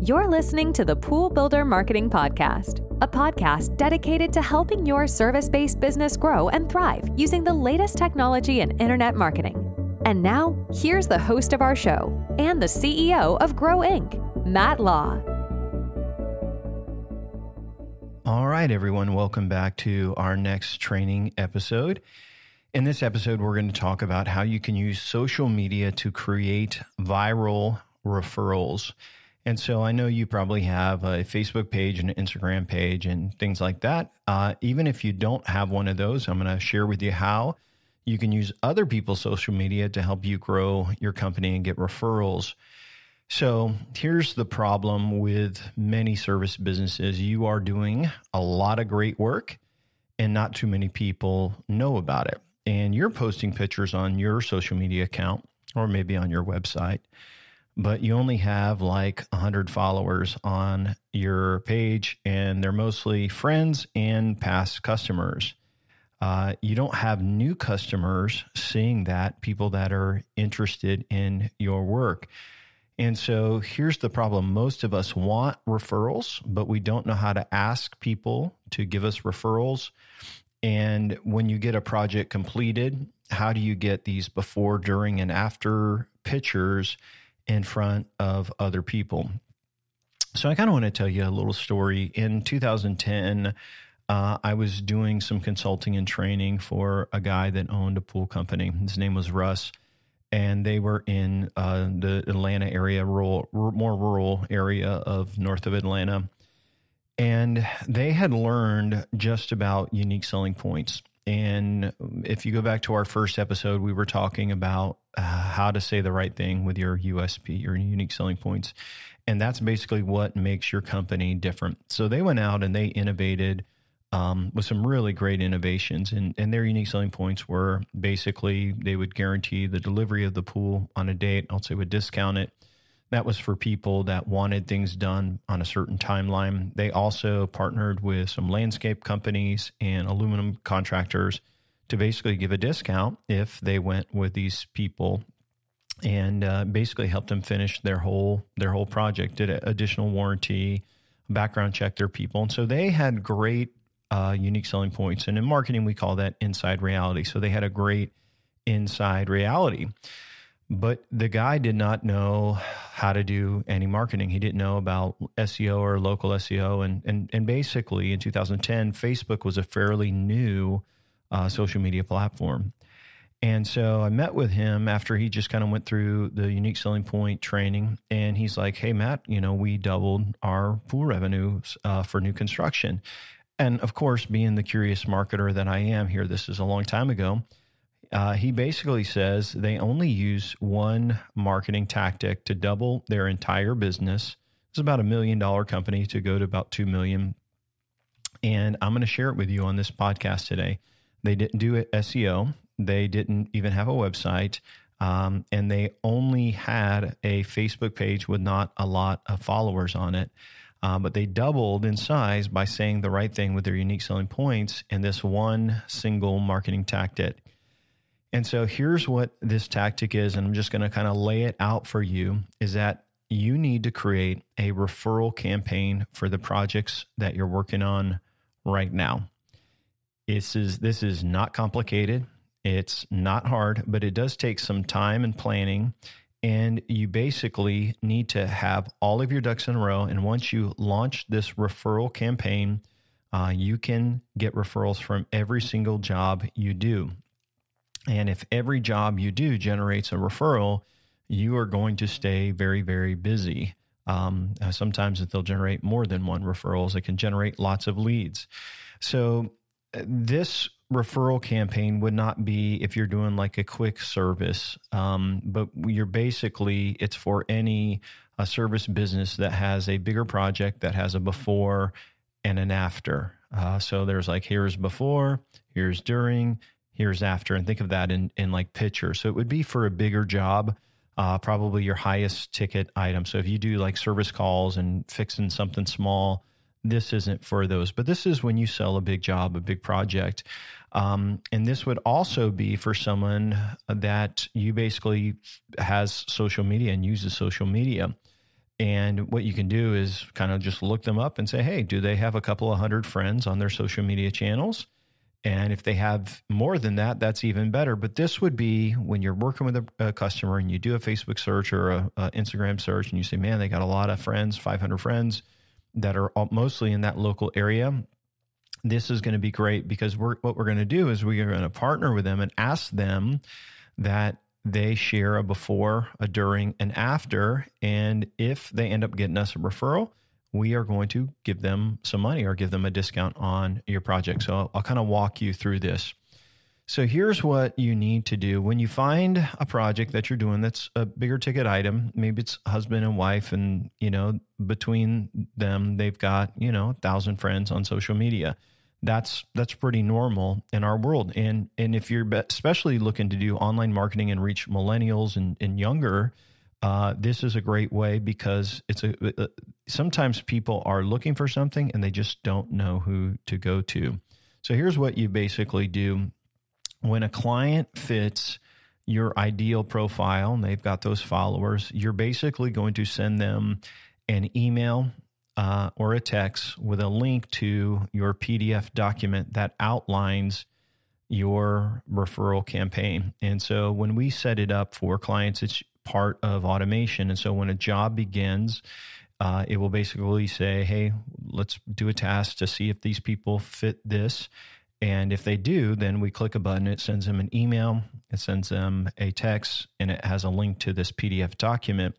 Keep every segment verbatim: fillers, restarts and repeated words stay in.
You're listening to the Pool Builder Marketing Podcast, a podcast dedicated to helping your service-based business grow and thrive using the latest technology and internet marketing. And now, here's the host of our show and the C E O of Grow Incorporated, Matt Law. All right, everyone, welcome back to our next training episode. In this episode, we're going to talk about how you can use social media to create viral referrals. And so I know you probably have a Facebook page and an Instagram page and things like that. Uh, even if you don't have one of those, I'm going to share with you how you can use other people's social media to help you grow your company and get referrals. So here's the problem with many service businesses. You are doing a lot of great work and not too many people know about it. And you're posting pictures on your social media account or maybe on your website, but you only have like one hundred followers on your page, and they're mostly friends and past customers. Uh, you don't have new customers seeing that, people that are interested in your work. And so here's the problem. Most of us want referrals, but we don't know how to ask people to give us referrals. And when you get a project completed, how do you get these before, during, and after pictures in front of other people? So I kind of want to tell you a little story. In two thousand ten, uh, I was doing some consulting and training for a guy that owned a pool company. His name was Russ, and they were in uh, the Atlanta area, rural, r- more rural area of north of Atlanta. And they had learned just about unique selling points. And if you go back to our first episode, we were talking about uh, how to say the right thing with your U S P, your unique selling points. And that's basically what makes your company different. So they went out and they innovated um, with some really great innovations. And, and their unique selling points were basically they would guarantee the delivery of the pool on a date. Also, they would discount it. That was for people that wanted things done on a certain timeline. They also partnered with some landscape companies and aluminum contractors to basically give a discount if they went with these people, and uh, basically helped them finish their whole their whole project, did an additional warranty, background check their people. And so they had great uh, unique selling points. And in marketing, we call that inside reality. So they had a great inside reality. But the guy did not know how to do any marketing. He didn't know about S E O or local S E O. And and and basically in two thousand ten, Facebook was a fairly new uh, social media platform. And so I met with him after he just kind of went through the unique selling point training. And he's like, hey, Matt, you know, we doubled our pool revenues uh, for new construction. And of course, being the curious marketer that I am here, this is a long time ago. Uh, he basically says they only use one marketing tactic to double their entire business. It's about a million dollar company to go to about two million. And I'm going to share it with you on this podcast today. They didn't do S E O. They didn't even have a website. Um, and they only had a Facebook page with not a lot of followers on it. Uh, but they doubled in size by saying the right thing with their unique selling points and this one single marketing tactic. And so here's what this tactic is, and I'm just going to kind of lay it out for you, is that you need to create a referral campaign for the projects that you're working on right now. This is, this is not complicated. It's not hard, but it does take some time and planning, and you basically need to have all of your ducks in a row. And once you launch this referral campaign, uh, you can get referrals from every single job you do. And if every job you do generates a referral, you are going to stay very, very busy. Um, sometimes they'll generate more than one referrals. It can generate lots of leads. So this referral campaign would not be if you're doing like a quick service, um, but you're basically, it's for any a service business that has a bigger project that has a before and an after. Uh, so there's like, here's before, here's during, here's after, and think of that in, in like picture. So it would be for a bigger job, uh, probably your highest ticket item. So if you do like service calls and fixing something small, this isn't for those. But this is when you sell a big job, a big project. Um, and this would also be for someone that you basically has social media and uses social media. And what you can do is kind of just look them up and say, hey, do they have a couple of hundred friends on their social media channels? And if they have more than that, that's even better. But this would be when you're working with a, a customer and you do a Facebook search or a, a Instagram search and you say, man, they got a lot of friends, five hundred friends that are all mostly in that local area. This is going to be great because we're, what we're going to do is we are going to partner with them and ask them that they share a before, a during, and after. And if they end up getting us a referral, we are going to give them some money or give them a discount on your project. So I'll, I'll kind of walk you through this. So here's what you need to do. When you find a project that you're doing that's a bigger ticket item, maybe it's husband and wife and, you know, between them, they've got, you know, a thousand friends on social media. That's that's pretty normal in our world. And and if you're especially looking to do online marketing and reach millennials and, and younger, uh, this is a great way because it's a, a sometimes people are looking for something and they just don't know who to go to. So here's what you basically do. When a client fits your ideal profile and they've got those followers, you're basically going to send them an email Uh, or a text with a link to your P D F document that outlines your referral campaign. And so when we set it up for clients, it's part of automation. And so when a job begins, uh, it will basically say, hey, let's do a task to see if these people fit this. And if they do, then we click a button. It sends them an email, it sends them a text, and it has a link to this P D F document.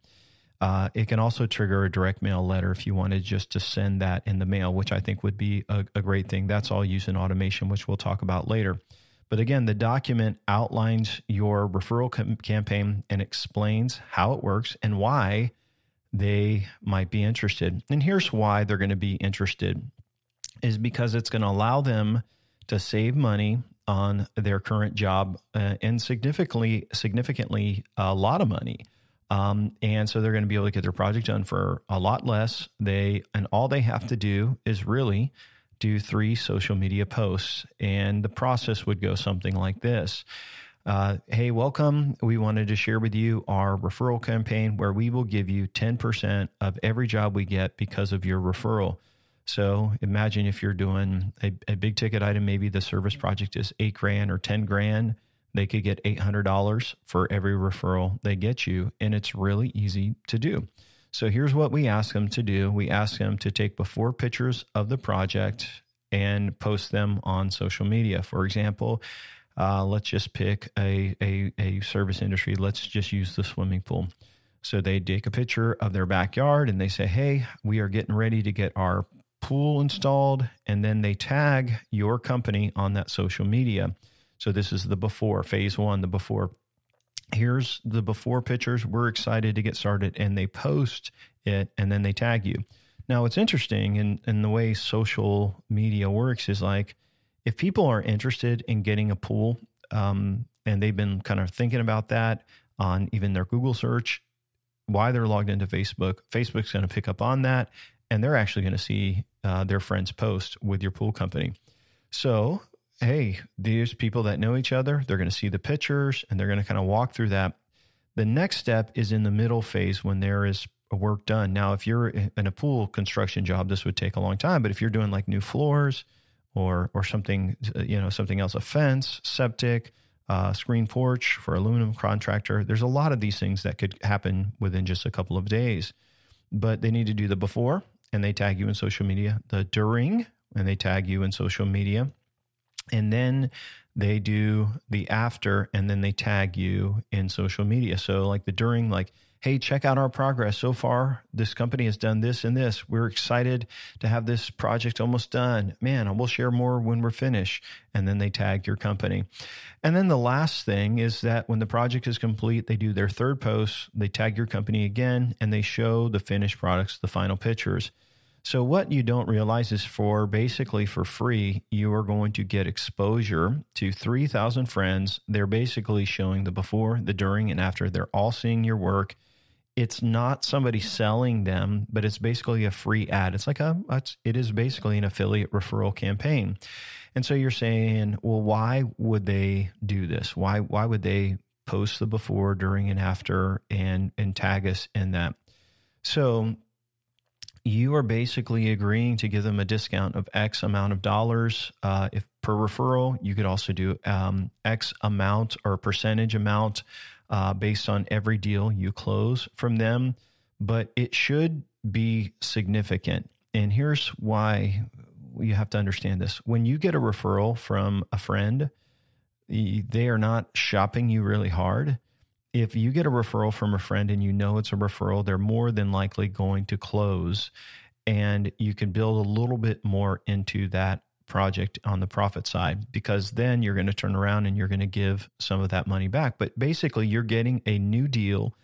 Uh, it can also trigger a direct mail letter if you wanted just to send that in the mail, which I think would be a, a great thing. That's all using automation, which we'll talk about later. But again, the document outlines your referral com- campaign and explains how it works and why they might be interested. And here's why they're going to be interested is because it's going to allow them to save money on their current job uh, and significantly, significantly a lot of money. Um, and so they're going to be able to get their project done for a lot less. They, and all they have to do is really do three social media posts. And the process would go something like this. Uh, hey, welcome. We wanted to share with you our referral campaign where we will give you ten percent of every job we get because of your referral. So imagine if you're doing a, a big ticket item, maybe the service project is eight grand or ten grand. They could get eight hundred dollars for every referral they get you, and it's really easy to do. So here's what we ask them to do. We ask them to take before pictures of the project and post them on social media. For example, uh, let's just pick a, a, a service industry. Let's just use the swimming pool. So they take a picture of their backyard, and they say, hey, we are getting ready to get our pool installed, and then they tag your company on that social media. So this is the before, phase one, the before. Here's the before pictures. We're excited to get started. And they post it and then they tag you. Now, what's interesting in, in the way social media works is like if people are interested in getting a pool um, and they've been kind of thinking about that on even their Google search, why they're logged into Facebook, Facebook's going to pick up on that. And they're actually going to see uh, their friends post with your pool company. So hey, these people that know each other, they're going to see the pictures and they're going to kind of walk through that. The next step is in the middle phase when there is work done. Now, if you're in a pool construction job, this would take a long time, but if you're doing like new floors or, or something, you know, something else, a fence, septic, uh, screen porch for aluminum contractor, there's a lot of these things that could happen within just a couple of days, but they need to do the before and they tag you in social media, the during and they tag you in social media. And then they do the after, and then they tag you in social media. So like the during, like, hey, check out our progress so far. This company has done this and this. We're excited to have this project almost done. Man, I will share more when we're finished. And then they tag your company. And then the last thing is that when the project is complete, they do their third post, they tag your company again, and they show the finished products, the final pictures. So what you don't realize is for basically for free, you are going to get exposure to three thousand friends. They're basically showing the before, the during, and after. They're all seeing your work. It's not somebody selling them, but it's basically a free ad. It's like a, it is basically an affiliate referral campaign. And so you're saying, well, why would they do this? Why, why would they post the before, during, and after and, and tag us in that? So you are basically agreeing to give them a discount of X amount of dollars uh, if per referral. You could also do um, X amount or percentage amount uh, based on every deal you close from them, but it should be significant. And here's why you have to understand this. When you get a referral from a friend, they are not shopping you really hard. If you get a referral from a friend and you know it's a referral, they're more than likely going to close, and you can build a little bit more into that project on the profit side, because then you're going to turn around and you're going to give some of that money back. But basically you're getting a new deal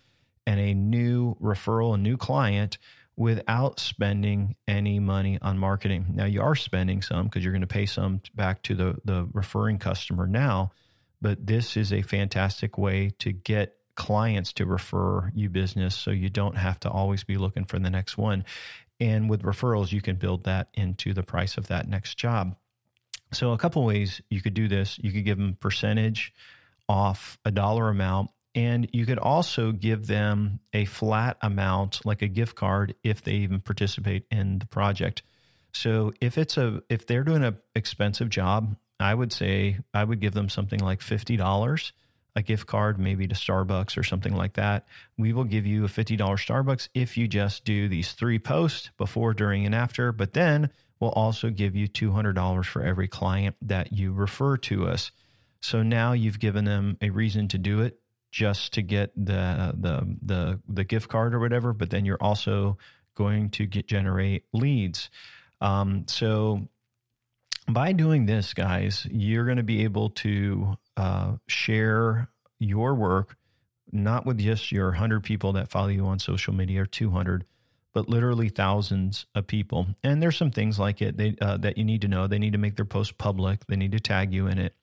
and a new referral, a new client, without spending any money on marketing. Now you are spending some because you're going to pay some back to the, the referring customer now, but this is a fantastic way to get clients to refer you business, so you don't have to always be looking for the next one. And with referrals, you can build that into the price of that next job. So a couple ways you could do this. You could give them percentage off a dollar amount, and you could also give them a flat amount, like a gift card, if they even participate in the project. So if it's a if they're doing an expensive job, I would say I would give them something like fifty dollars, a gift card, maybe to Starbucks or something like that. We will give you a fifty dollars Starbucks if you just do these three posts, before, during, and after. But then we'll also give you two hundred dollars for every client that you refer to us. So now you've given them a reason to do it, just to get the, the, the, the gift card or whatever, but then you're also going to get, generate leads. Um, so by doing this, guys, you're going to be able to uh, share your work, not with just your one hundred people that follow you on social media or two hundred, but literally thousands of people. And there's some things like it they, uh, that you need to know. They need to make their post public. They need to tag you in it.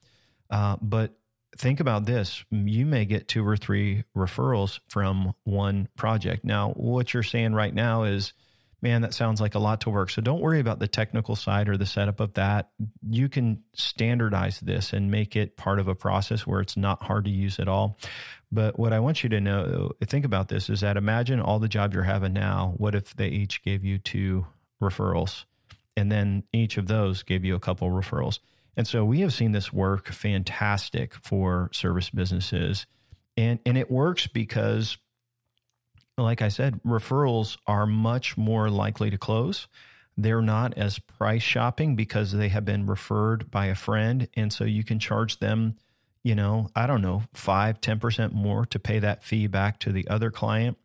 Uh, but think about this. You may get two or three referrals from one project. Now, what you're saying right now is, man, that sounds like a lot to work. So don't worry about the technical side or the setup of that. You can standardize this and make it part of a process where it's not hard to use at all. But what I want you to know, think about this, is that imagine all the jobs you're having now. What if they each gave you two referrals, and then each of those gave you a couple referrals? And so we have seen this work fantastic for service businesses. And, and it works because, like I said, referrals are much more likely to close. They're not as price shopping because they have been referred by a friend. And so you can charge them, you know, I don't know, five, ten percent more to pay that fee back to the other client.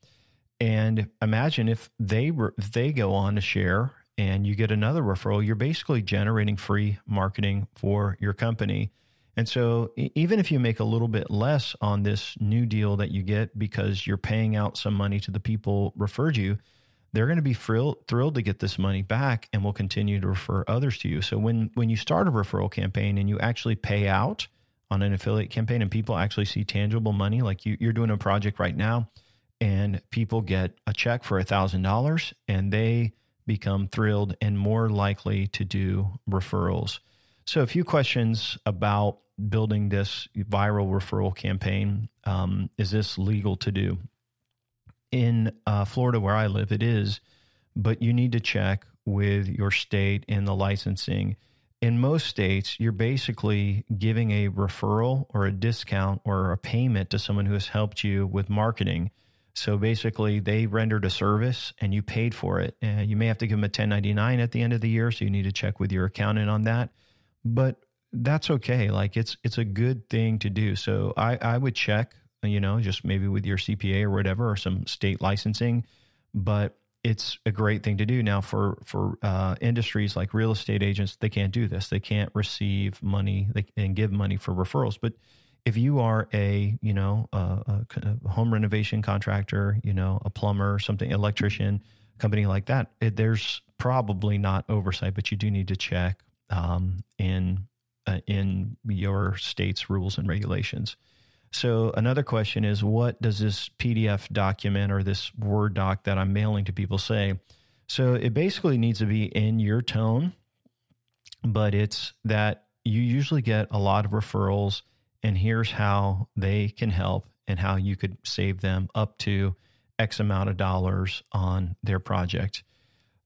And imagine if they were, if they go on to share and you get another referral, you're basically generating free marketing for your company. And so even if you make a little bit less on this new deal that you get because you're paying out some money to the people referred you, they're going to be thrilled, thrilled to get this money back and will continue to refer others to you. So when, when you start a referral campaign and you actually pay out on an affiliate campaign and people actually see tangible money, like you, you're doing a project right now and people get a check for one thousand dollars and they become thrilled and more likely to do referrals. So a few questions about building this viral referral campaign. Um, is this legal to do? In uh, Florida, where I live, it is, but you need to check with your state and the licensing. In most states, you're basically giving a referral or a discount or a payment to someone who has helped you with marketing. So basically they rendered a service and you paid for it. Uh, you may have to give them a ten ninety-nine at the end of the year. So you need to check with your accountant on that, but that's okay. Like it's, it's a good thing to do. So I, I would check, you know, just maybe with your C P A or whatever, or some state licensing, but it's a great thing to do. Now for, for uh, industries like real estate agents, they can't do this. They can't receive money and give money for referrals, but if you are a, you know, a, a home renovation contractor, you know, a plumber, something, electrician, company like that, it, there's probably not oversight, but you do need to check um, in uh, in your state's rules and regulations. So another question is, what does this P D F document or this Word doc that I'm mailing to people say? So it basically needs to be in your tone, but it's that you usually get a lot of referrals, and here's how they can help and how you could save them up to X amount of dollars on their project.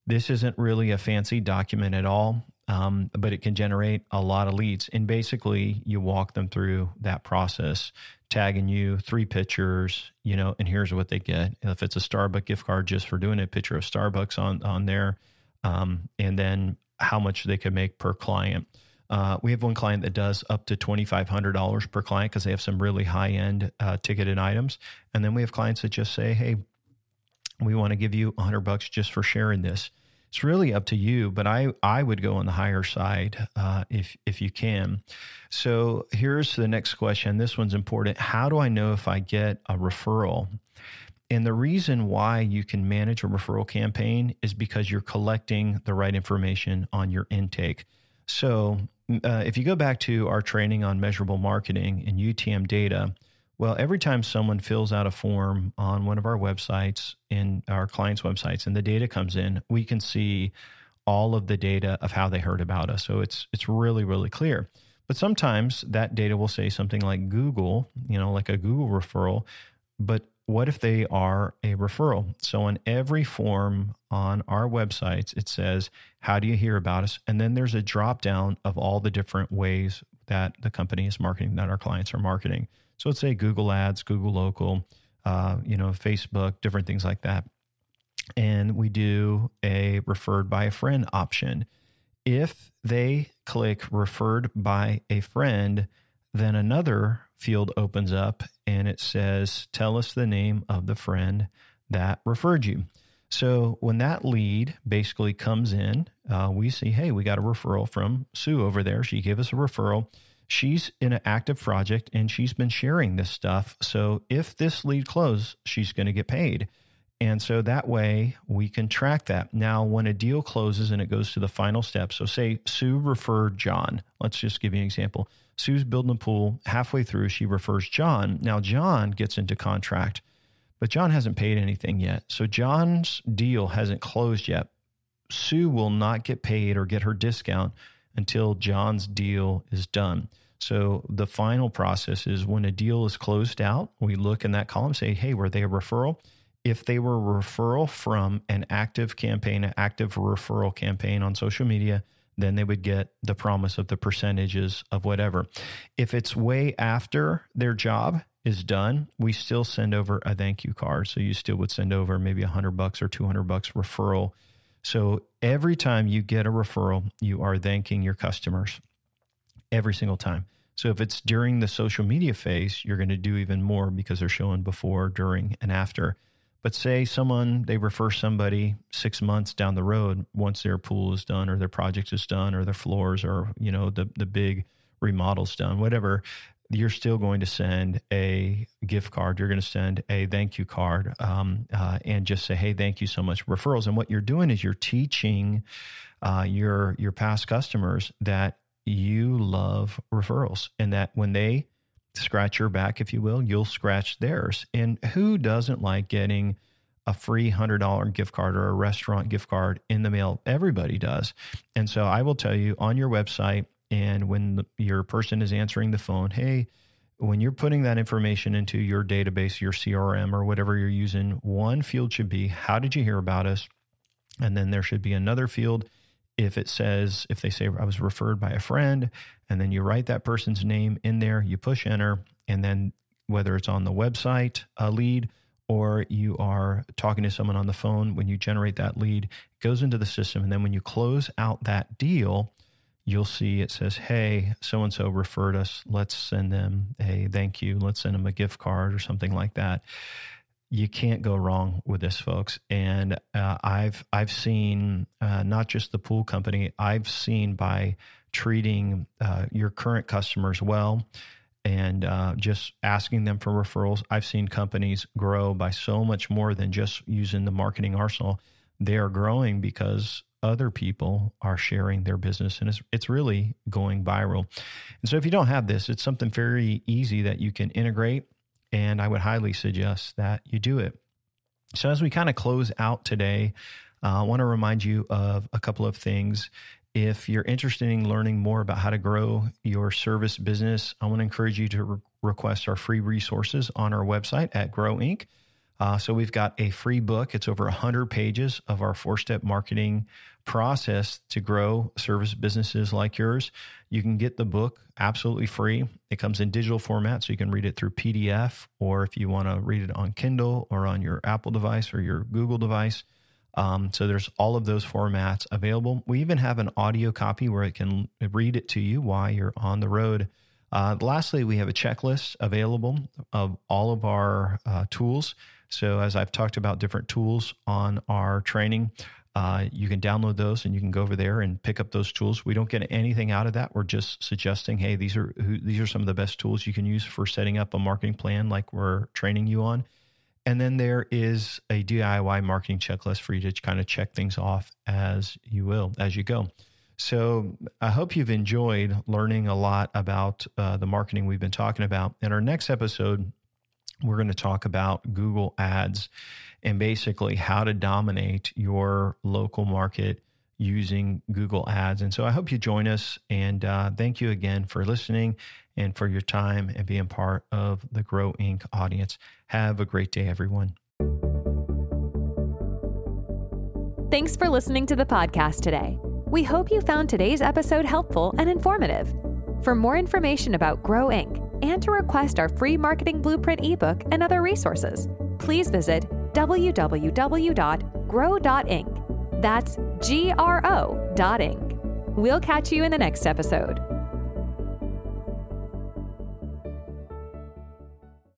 This isn't really a fancy document at all, um, but it can generate a lot of leads. And basically, you walk them through that process, tagging you three pictures, you know, and here's what they get. If it's a Starbucks gift card, just for doing a picture of Starbucks on, on there, um, and then how much they could make per client. Uh, we have one client that does up to twenty-five hundred dollars per client because they have some really high-end uh, ticketed items. And then we have clients that just say, hey, we want to give you a hundred bucks just for sharing this. It's really up to you, but I, I would go on the higher side uh, if, if you can. So here's the next question. This one's important. How do I know if I get a referral? And the reason why you can manage a referral campaign is because you're collecting the right information on your intake. So uh, if you go back to our training on measurable marketing and U T M data, well, every time someone fills out a form on one of our websites, in our clients' websites, and the data comes in, we can see all of the data of how they heard about us. So it's it's really, really clear. But sometimes that data will say something like Google, you know, like a Google referral. But what if they are a referral? So on every form on our websites, it says, how do you hear about us? And then there's a drop down of all the different ways that the company is marketing, that our clients are marketing. So let's say Google Ads, Google Local, uh, you know, Facebook, different things like that. And we do a referred by a friend option. If they click referred by a friend, then another field opens up and it says, tell us the name of the friend that referred you. So when that lead basically comes in, uh, we see, hey, we got a referral from Sue over there. She gave us a referral. She's in an active project and she's been sharing this stuff. So if this lead closes, she's going to get paid. And so that way we can track that. Now, when a deal closes and it goes to the final step, so say Sue referred John. Let's just give you an example. Sue's building a pool. Halfway through, she refers John. Now, John gets into contract, but John hasn't paid anything yet. So John's deal hasn't closed yet. Sue will not get paid or get her discount until John's deal is done. So the final process is when a deal is closed out, we look in that column, say, hey, were they a referral? If they were a referral from an active campaign, an active referral campaign on social media, then they would get the promise of the percentages of whatever. If it's way after their job is done, we still send over a thank you card. So you still would send over maybe a hundred bucks or two hundred bucks referral. So every time you get a referral, you are thanking your customers every single time. So if it's during the social media phase, you're going to do even more because they're showing before, during, and after. But say someone, they refer somebody six months down the road once their pool is done or their project is done or their floors or, you know, the, the big remodel's done, whatever, you're still going to send a gift card. You're going to send a thank you card um, uh, and just say, hey, thank you so much for referrals. And what you're doing is you're teaching uh, your your past customers that you love referrals and that when they scratch your back, if you will, you'll scratch theirs. And who doesn't like getting a free one hundred dollar gift card or a restaurant gift card in the mail? Everybody does. And so I will tell you on your website and when the, your person is answering the phone, hey, when you're putting that information into your database, your C R M or whatever you're using, one field should be, how did you hear about us? And then there should be another field. If it says, if they say I was referred by a friend, and then you write that person's name in there, you push enter, and then whether it's on the website, a lead, or you are talking to someone on the phone, when you generate that lead, it goes into the system. And then when you close out that deal, you'll see it says, hey, so-and-so referred us. Let's send them a thank you. Let's send them a gift card or something like that. You can't go wrong with this, folks. And uh, I've I've seen uh, not just the pool company. I've seen by treating uh, your current customers well and uh, just asking them for referrals. I've seen companies grow by so much more than just using the marketing arsenal. They are growing because other people are sharing their business, and it's it's really going viral. And so if you don't have this, it's something very easy that you can integrate. And I would highly suggest that you do it. So as we kind of close out today, uh, I want to remind you of a couple of things. If you're interested in learning more about how to grow your service business, I want to encourage you to re- request our free resources on our website at Grow Inc. Uh, so we've got a free book. It's over one hundred pages of our four-step marketing process to grow service businesses like yours. You can get the book absolutely free. It comes in digital format, so you can read it through P D F, or if you want to read it on Kindle or on your Apple device or your Google device. Um, so there's all of those formats available. We even have an audio copy where it can read it to you while you're on the road. Uh, lastly, we have a checklist available of all of our uh, tools. So as I've talked about different tools on our training, uh, you can download those and you can go over there and pick up those tools. We don't get anything out of that. We're just suggesting, hey, these are who, these are some of the best tools you can use for setting up a marketing plan like we're training you on. And then there is a D I Y marketing checklist for you to kind of check things off as you will, as you go. So I hope you've enjoyed learning a lot about uh, the marketing we've been talking about. In our next episode, we're going to talk about Google Ads and basically how to dominate your local market using Google Ads. And so I hope you join us, and uh, thank you again for listening and for your time and being part of the Grow Incorporated audience. Have a great day, everyone. Thanks for listening to the podcast today. We hope you found today's episode helpful and informative. For more information about Grow Incorporated and to request our free Marketing Blueprint ebook and other resources, please visit w w w dot grow dot inc. That's G R O dot inc. We'll catch you in the next episode.